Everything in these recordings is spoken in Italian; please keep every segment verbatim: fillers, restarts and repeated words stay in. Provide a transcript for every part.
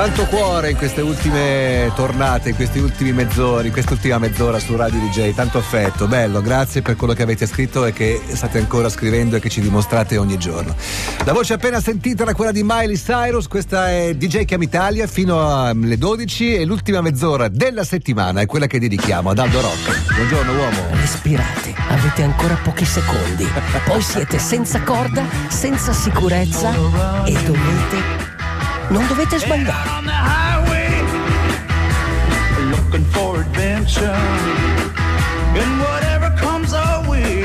Tanto cuore in queste ultime tornate, in questi ultimi mezz'ori, in quest'ultima mezz'ora su Radio D J, tanto affetto, bello, grazie per quello che avete scritto e che state ancora scrivendo e che ci dimostrate ogni giorno. La voce appena sentita era quella di Miley Cyrus, questa è D J Chiam Italia fino alle dodici e l'ultima mezz'ora della settimana è quella che dedichiamo ad Aldo Rock. Buongiorno uomo. Respirate, avete ancora pochi secondi, poi siete senza corda, senza sicurezza e dovete... Non dovete sbagliare. On the highway, looking for adventure, and whatever comes our way.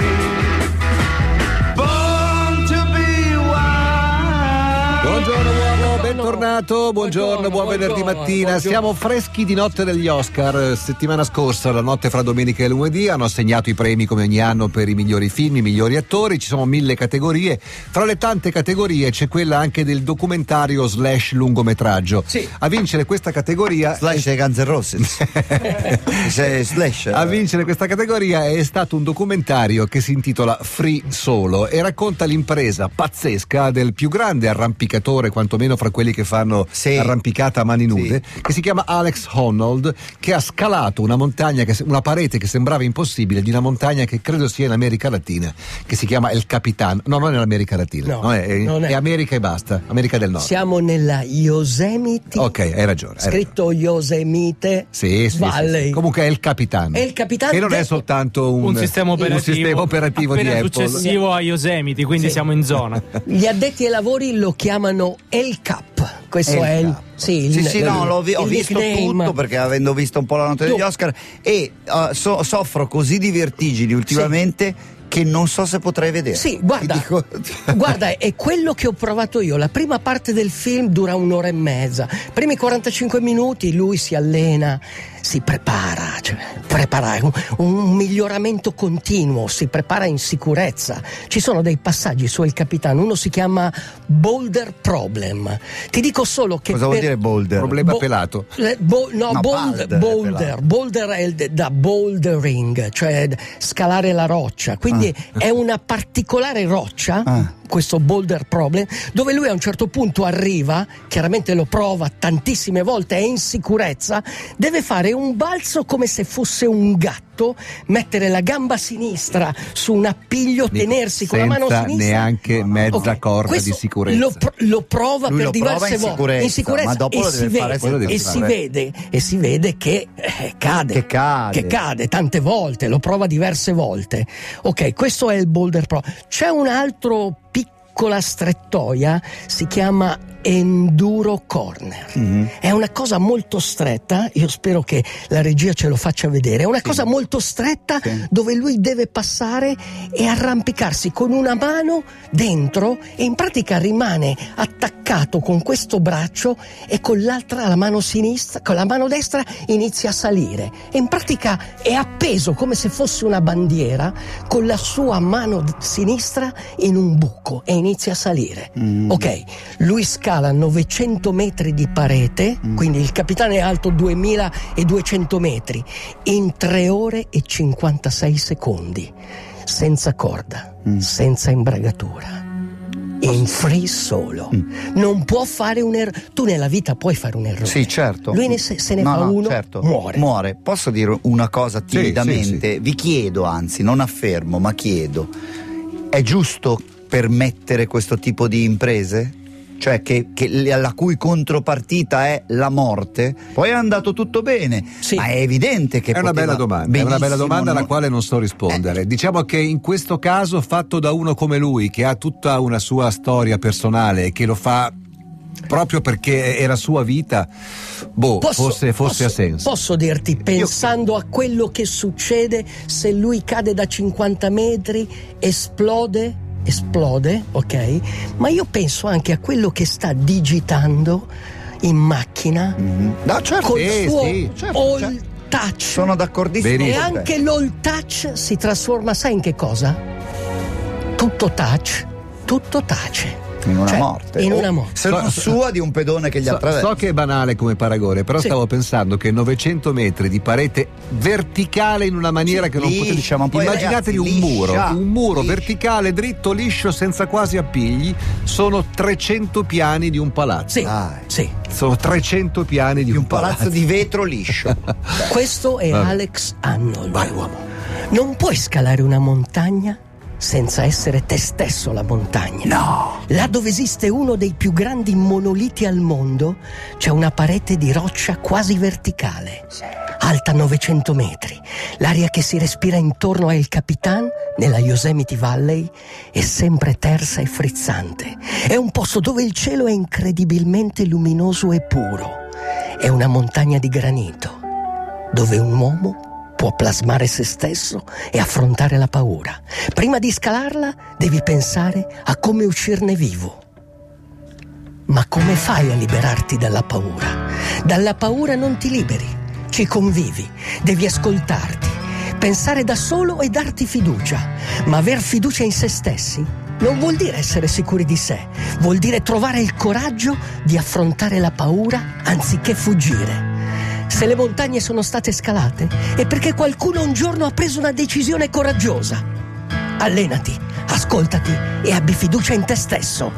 Born to be wild. Buongiorno uomo, bentornato, buongiorno, buongiorno buon venerdì buongiorno, mattina. Buongiorno. Siamo freschi di notte degli Oscar. Settimana scorsa, la notte fra domenica e lunedì, hanno assegnato i premi come ogni anno per i migliori film, i migliori attori. Ci sono mille categorie. Tra le tante categorie c'è quella anche del documentario slash lungometraggio. Sì. A vincere questa categoria slash è... Guns N' Roses. slash. A vincere questa categoria è stato un documentario che si intitola Free Solo e racconta l'impresa pazzesca del più grande arrampicatore, quantomeno fra quelli che fanno sì. arrampicata a mani nude, sì. che si chiama Alex Honnold, che ha scalato una montagna, che, una parete che sembrava impossibile, di una montagna che credo sia in America Latina, che si chiama El Capitan. No, non è l'America Latina, no, no, è, non è. È America e basta, America del Nord. Siamo nella Yosemite. Ok, hai ragione. Hai scritto ragione. Yosemite sì, sì, Valley. Sì, sì. Comunque è El Capitan. El Capitan. Che non è soltanto un, un sistema operativo, un sistema operativo appena di Apple. È successivo a Yosemite, quindi sì. siamo in zona. Gli addetti ai lavori lo chiamano El Cap, questo è il, sì, il, sì, sì, no, l'ho vi, ho visto nickname. Tutto perché avendo visto un po' la notte degli no. Oscar e uh, so, soffro così di vertigini ultimamente sì. che non so se potrei vedere. Sì, guarda, dico... guarda, è quello che ho provato io. La prima parte del film dura un'ora e mezza. Primi quarantacinque minuti lui si allena, si prepara, cioè, prepara un, un miglioramento continuo, si prepara in sicurezza. Ci sono dei passaggi su El Capitan, uno si chiama Boulder Problem. Ti dico solo che cosa per... vuol dire Boulder? Problema bo- pelato. Bo- no, no bold, boulder, boulder, boulder è il, da bouldering, cioè scalare la roccia. Quindi ah. è una particolare roccia, ah. questo Boulder Problem, dove lui a un certo punto arriva, chiaramente lo prova tantissime volte, è in sicurezza, deve fare un balzo come se fosse un gatto, mettere la gamba sinistra su un appiglio, Mi tenersi con la mano sinistra senza neanche mezza okay. corda questo di sicurezza. Lo, pr- lo prova lui per lo diverse prova in volte in sicurezza, ma dopo e, lo deve si, fare vede, deve e fare. si vede e si vede che, eh, cade, che cade che cade tante volte, lo prova diverse volte. Ok, questo è il Boulder Pro. C'è un altro piccola strettoia, si chiama Enduro Corner. Mm-hmm. È una cosa molto stretta, io spero che la regia ce lo faccia vedere. È una sì. cosa molto stretta sì. dove lui deve passare e arrampicarsi con una mano dentro e in pratica rimane attaccato con questo braccio e con l'altra, la mano sinistra, con la mano destra inizia a salire. E in pratica è appeso come se fosse una bandiera con la sua mano sinistra in un buco e inizia a salire. Mm-hmm. Ok, lui scala a novecento metri di parete, mm. quindi il capitano è alto duemiladuecento metri, in tre ore e cinquantasei secondi, senza corda, mm. senza imbragatura, in free solo. Mm. Non può fare un errore. Tu nella vita puoi fare un errore. Sì, certo. Lui ne se, se ne no, fa no, uno, certo. muore. muore. Posso dire una cosa timidamente? Sì, sì, sì. Vi chiedo, anzi, non affermo, ma chiedo, è giusto permettere questo tipo di imprese? Cioè che, che la cui contropartita è la morte, poi è andato tutto bene, sì. ma è evidente che è una bella domanda, è una bella domanda alla non... quale non so rispondere. Eh. Diciamo che in questo caso, fatto da uno come lui, che ha tutta una sua storia personale, che lo fa proprio perché era sua vita, boh, posso, fosse, fosse posso, a senso. Posso dirti, pensando Io... a quello che succede se lui cade da cinquanta metri, esplode. esplode, ok? Ma io penso anche a quello che sta digitando in macchina mm-hmm. no, certo, col sì, suo sì, certo, all certo. touch. Sono d'accordissimo. E anche l'all touch si trasforma, sai in che cosa? Tutto touch, tutto tace. in una cioè, morte in una morte se non so, sua di un pedone che gli so, attraversa. So che è banale come paragone, però sì. stavo pensando che novecento metri di parete verticale in una maniera sì, che non liscia, potete diciamo, immaginatevi ragazzi, un muro liscia, un muro liscia. verticale, dritto, liscio, senza quasi appigli, sono trecento piani di un palazzo. Sì, ah, sì. sono trecento piani di, di un, un palazzo, palazzo di vetro liscio. Questo è Vabbè. Alex Honnold. Vai uomo. Non puoi scalare una montagna senza essere te stesso la montagna. No! Là dove esiste uno dei più grandi monoliti al mondo c'è una parete di roccia quasi verticale, alta novecento metri. L'aria che si respira intorno a El Capitan, nella Yosemite Valley, è sempre tersa e frizzante. È un posto dove il cielo è incredibilmente luminoso e puro. È una montagna di granito dove un uomo può plasmare se stesso e affrontare la paura. Prima di scalarla devi pensare a come uscirne vivo. Ma come fai a liberarti dalla paura? Dalla paura non ti liberi, ci convivi, devi ascoltarti, pensare da solo e darti fiducia. Ma aver fiducia in se stessi non vuol dire essere sicuri di sé, vuol dire trovare il coraggio di affrontare la paura anziché fuggire. Se le montagne sono state scalate è perché qualcuno un giorno ha preso una decisione coraggiosa. Allenati, ascoltati e abbi fiducia in te stesso.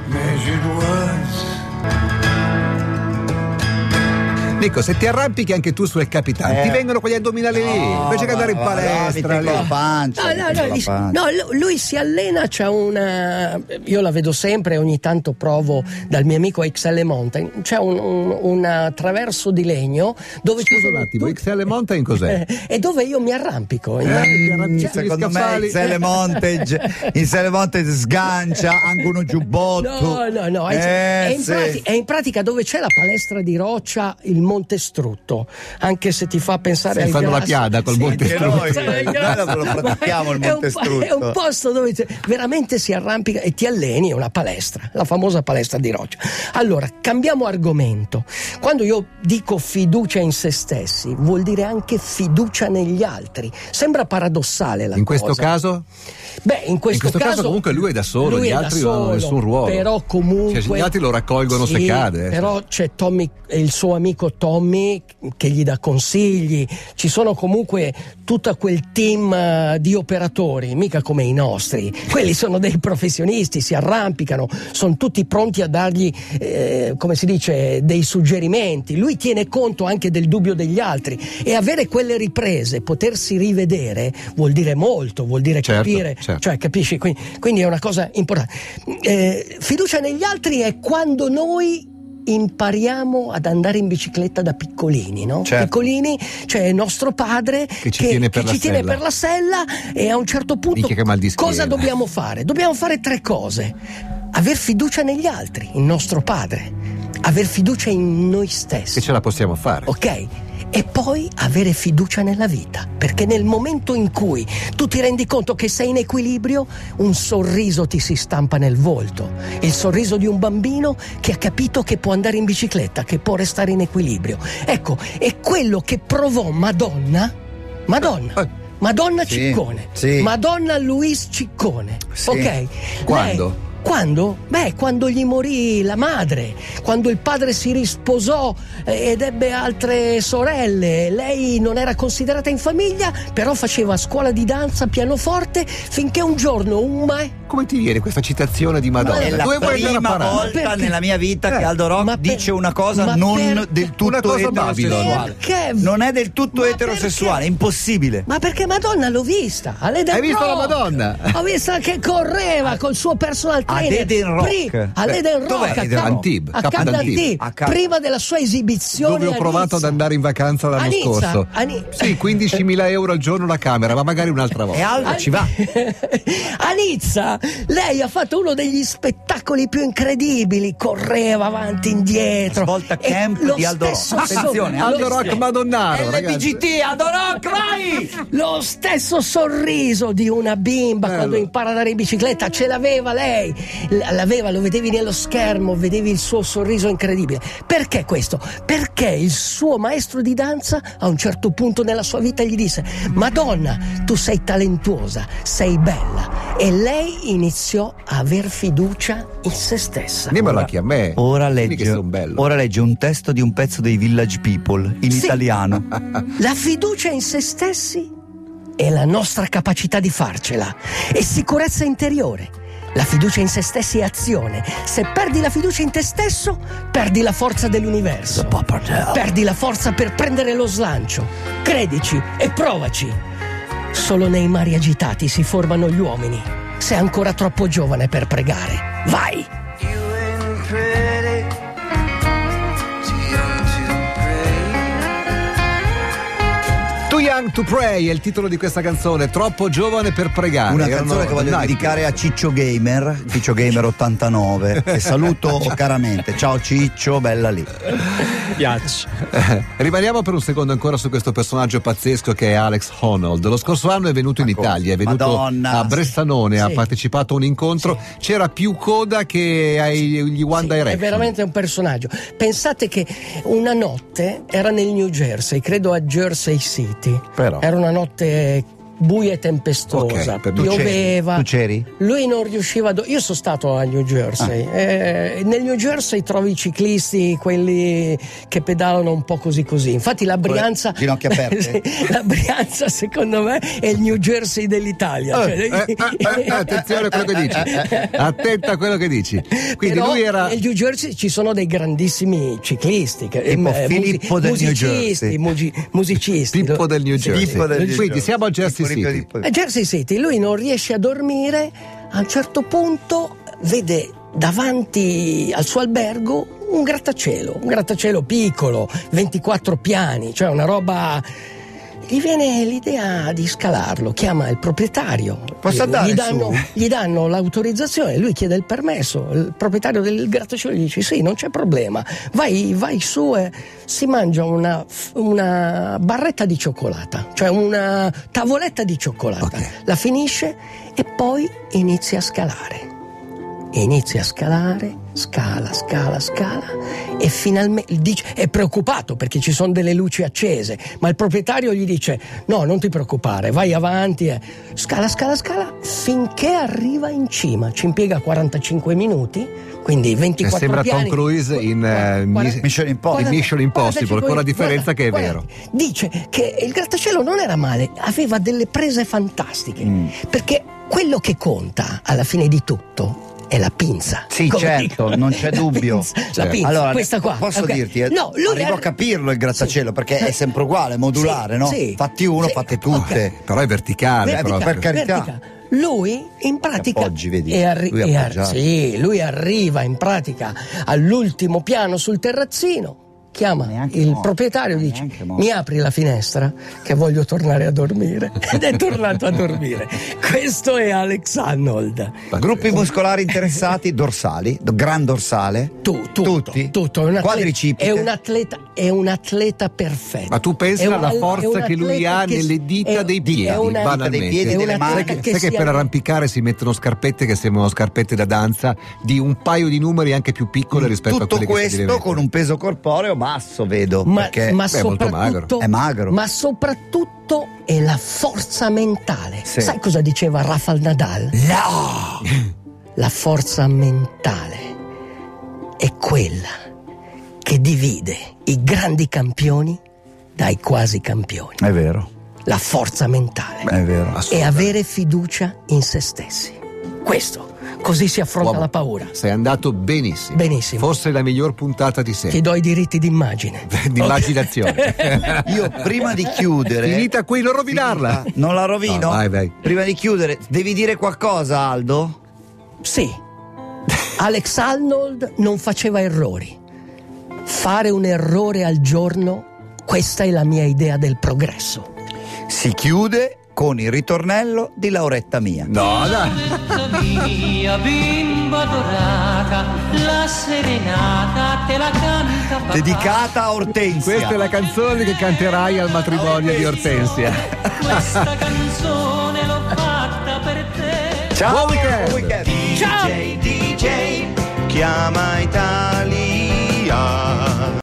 Nico, se ti arrampichi anche tu su El Capitan, eh. ti vengono quegli addominali lì, no, invece che andare in palestra. No, la pancia, no, no, no, lui, pancia. no, lui si allena, c'ha una. Io la vedo sempre, ogni tanto provo dal mio amico xl Mountain. C'è un, un, un traverso di legno dove. Scusa un attimo, xl Mountain cos'è? E dove io mi arrampico. Eh, mi cioè, secondo me xl Mountain, xl Mountain sgancia anche uno giubbotto. No, no, no. Eh, è, in sì. pratica, è in pratica dove c'è la palestra di roccia, il Montestrutto, anche se ti fa pensare sì, fanno la piada col sì, Montestrutto. Noi, noi lo pratichiamo il Montestrutto. È un, è un posto dove veramente si arrampica e ti alleni, è una palestra, la famosa palestra di roccia. Allora, cambiamo argomento. Quando io dico fiducia in se stessi, vuol dire anche fiducia negli altri. Sembra paradossale la in cosa. In questo caso? Beh, in questo, in questo caso, caso comunque lui è da solo, gli altri solo, non hanno nessun ruolo. Però comunque cioè, gli altri lo raccolgono sì, se cade. Però c'è Tommy e il suo amico Tommy che gli dà consigli, ci sono comunque tutto quel team di operatori, mica come i nostri, quelli sono dei professionisti, si arrampicano, sono tutti pronti a dargli eh, come si dice, dei suggerimenti. Lui tiene conto anche del dubbio degli altri e avere quelle riprese, potersi rivedere vuol dire molto, vuol dire certo, capire certo. cioè capisci, quindi, quindi è una cosa importante. Eh, fiducia negli altri è quando noi impariamo ad andare in bicicletta da piccolini, no? Certo. Piccolini, cioè nostro padre che ci, che, tiene, per che ci tiene per la sella e a un certo punto cosa dobbiamo fare? Dobbiamo fare tre cose: aver fiducia negli altri, in nostro padre, aver fiducia in noi stessi. Che ce la possiamo fare. Ok. E poi avere fiducia nella vita, perché nel momento in cui tu ti rendi conto che sei in equilibrio, un sorriso ti si stampa nel volto, il sorriso di un bambino che ha capito che può andare in bicicletta, che può restare in equilibrio. Ecco, è quello che provò Madonna Madonna Madonna sì, Ciccone sì. Madonna Luis Ciccone sì. Ok. Quando? Lei, Quando? Beh, quando gli morì la madre, quando il padre si risposò ed ebbe altre sorelle, lei non era considerata in famiglia, però faceva scuola di danza, pianoforte, finché un giorno un maestro. Come ti viene questa citazione di Madonna? Ma è la Dove prima volta nella mia vita eh, che Aldo Rock per, dice una cosa non per, del tutto cosa eterosessuale. Perché? Non è del tutto ma eterosessuale, perché? È impossibile. Ma perché Madonna l'ho vista? Hai Rock. Visto la Madonna? Ho visto che correva col suo personal a Eden Rock, a Eden Rock, a Antib, a Cap d'Antib, prima della sua esibizione. Dove ho provato ad andare in vacanza l'anno scorso. Sì, quindicimila euro al giorno la camera, ma magari un'altra volta. E Aldo ci va. A Nizza lei ha fatto uno degli spettacoli più incredibili, correva avanti e indietro. Svolta camp di Aldo Rock. Attenzione, Aldo Rock Madonnaro, L B G T, Aldo Rock, vai! Lo stesso sorriso di una bimba quando impara ad andare in bicicletta, ce l'aveva lei. L'aveva, lo vedevi nello schermo, vedevi il suo sorriso incredibile. Perché questo? Perché il suo maestro di danza a un certo punto nella sua vita gli disse: Madonna, tu sei talentuosa, sei bella E lei iniziò a aver fiducia in se stessa. Dimmelo anche a me. Ora legge, ora legge un testo di un pezzo dei Village People in sì. italiano. La fiducia in se stessi è la nostra capacità di farcela, è sicurezza interiore. La fiducia in se stessi è azione. Se perdi la fiducia in te stesso, perdi la forza dell'universo. Perdi la forza per prendere lo slancio. Credici e provaci. Solo nei mari agitati si formano gli uomini. Sei ancora troppo giovane per pregare. Vai! Too Young to Pray è il titolo di questa canzone, troppo giovane per pregare. Una canzone che voglio dedicare a Ciccio Gamer, Ciccio Gamer ottantanove, che saluto caramente. Ciao Ciccio, bella lì. Piace. Rimaniamo per un secondo ancora su questo personaggio pazzesco che è Alex Honnold. Lo scorso anno è venuto in Italia, è venuto Madonna, a Bressanone, sì. ha partecipato a un incontro, sì. c'era più coda che agli One sì, Direction. È veramente un personaggio. Pensate che una notte era nel New Jersey, credo a Jersey City. Però. Era una notte buia e tempestosa, okay, pioveva. Tu c'eri? Lui non riusciva a do... Io sono stato a New Jersey. Ah. Eh, nel New Jersey trovi i ciclisti, quelli che pedalano un po' così così. Infatti la Brianza, le ginocchia aperte. La Brianza, secondo me, è il New Jersey dell'Italia. Eh, eh, eh, eh, attenzione a quello che dici. Attenta a quello che dici. Quindi però lui era. Nel New Jersey ci sono dei grandissimi ciclisti, che, tipo eh, Filippo del New Jersey, mugi, musicisti. Filippo del New Jersey. Sì, del New quindi Jersey. Siamo a Jersey. City. A Jersey City lui non riesce a dormire, a un certo punto vede davanti al suo albergo un grattacielo, un grattacielo piccolo, ventiquattro piani, cioè una roba. Gli viene l'idea di scalarlo, chiama il proprietario, Posso gli, danno, gli danno l'autorizzazione, lui chiede il permesso, il proprietario del grattacielo gli dice sì, non c'è problema, vai, vai su e si mangia una, una barretta di cioccolata, cioè una tavoletta di cioccolata, okay. La finisce e poi inizia a scalare. Inizia a scalare, scala, scala, scala e finalmente dice, è preoccupato perché ci sono delle luci accese, ma il proprietario gli dice no, non ti preoccupare, vai avanti, eh. Scala, scala, scala finché arriva in cima, ci impiega quarantacinque minuti, quindi ventiquattro sembra piani. Tom Cruise in, uh, quaranta, Mission, Impo- quaranta, in Mission Impossible, con la differenza quaranta, che è quaranta, vero. Dice che il grattacielo non era male, aveva delle prese fantastiche, mm. perché quello che conta alla fine di tutto è la pinza. Sì, come certo, dico? Non c'è dubbio. La pinza, cioè, la pinza allora, questa qua. Posso okay. dirti? Eh, no, lui arrivo è... a capirlo il grattacielo, sì. perché è sempre uguale, modulare, sì, no? Sì, fatti uno, sì, fate tutte. Okay. Però è verticale, verticale però, per carità. Verticale. Lui in pratica appoggi, vedi, è arri- lui, è ar- sì, lui arriva in pratica all'ultimo piano sul terrazzino, chiama neanche il morto, proprietario, dice mi apri la finestra che voglio tornare a dormire, ed è tornato a dormire. Questo è Alex Honnold. Gruppi muscolari interessati, dorsali, gran dorsale, tu, tutto, tutti, tutto, è un atleta, quadricipite, è un atleta, è un atleta perfetto. Ma tu pensi alla forza che lui ha che nelle dita è, dei piedi, è una, banalmente dei piedi, delle mani, sai che, che per arrampicare si mettono scarpette che sembrano scarpette da danza di un paio di numeri anche più piccole rispetto a quelle che si deve. Tutto questo con un peso corporeo basso, vedo, ma, perché ma beh, è molto magro, è magro, ma soprattutto è la forza mentale, sì. Sai cosa diceva Rafael Nadal? No! La forza mentale è quella che divide i grandi campioni dai quasi campioni, è vero, la forza mentale è vero, e avere fiducia in se stessi, questo. Così si affronta Uomo, la paura. Sei andato benissimo. Benissimo. Forse la miglior puntata di sempre. Ti do i diritti d'immagine. D'immaginazione. Io prima di chiudere. Finita qui, non rovinarla. Finita. Non la rovino. No, vai, vai. Prima di chiudere, devi dire qualcosa, Aldo? Sì. Alex Honnold non faceva errori. Fare un errore al giorno, questa è la mia idea del progresso. Si chiude con il ritornello di Lauretta mia. No, dai. Lauretta mia, bimba dorata, la serenata te la canta papà. Dedicata a Ortensia. Questa è la canzone che canterai al matrimonio di Ortensia. Questa canzone l'ho fatta per te. Ciao, buon weekend. Buon weekend. D J, ciao. D J, chiama Italia.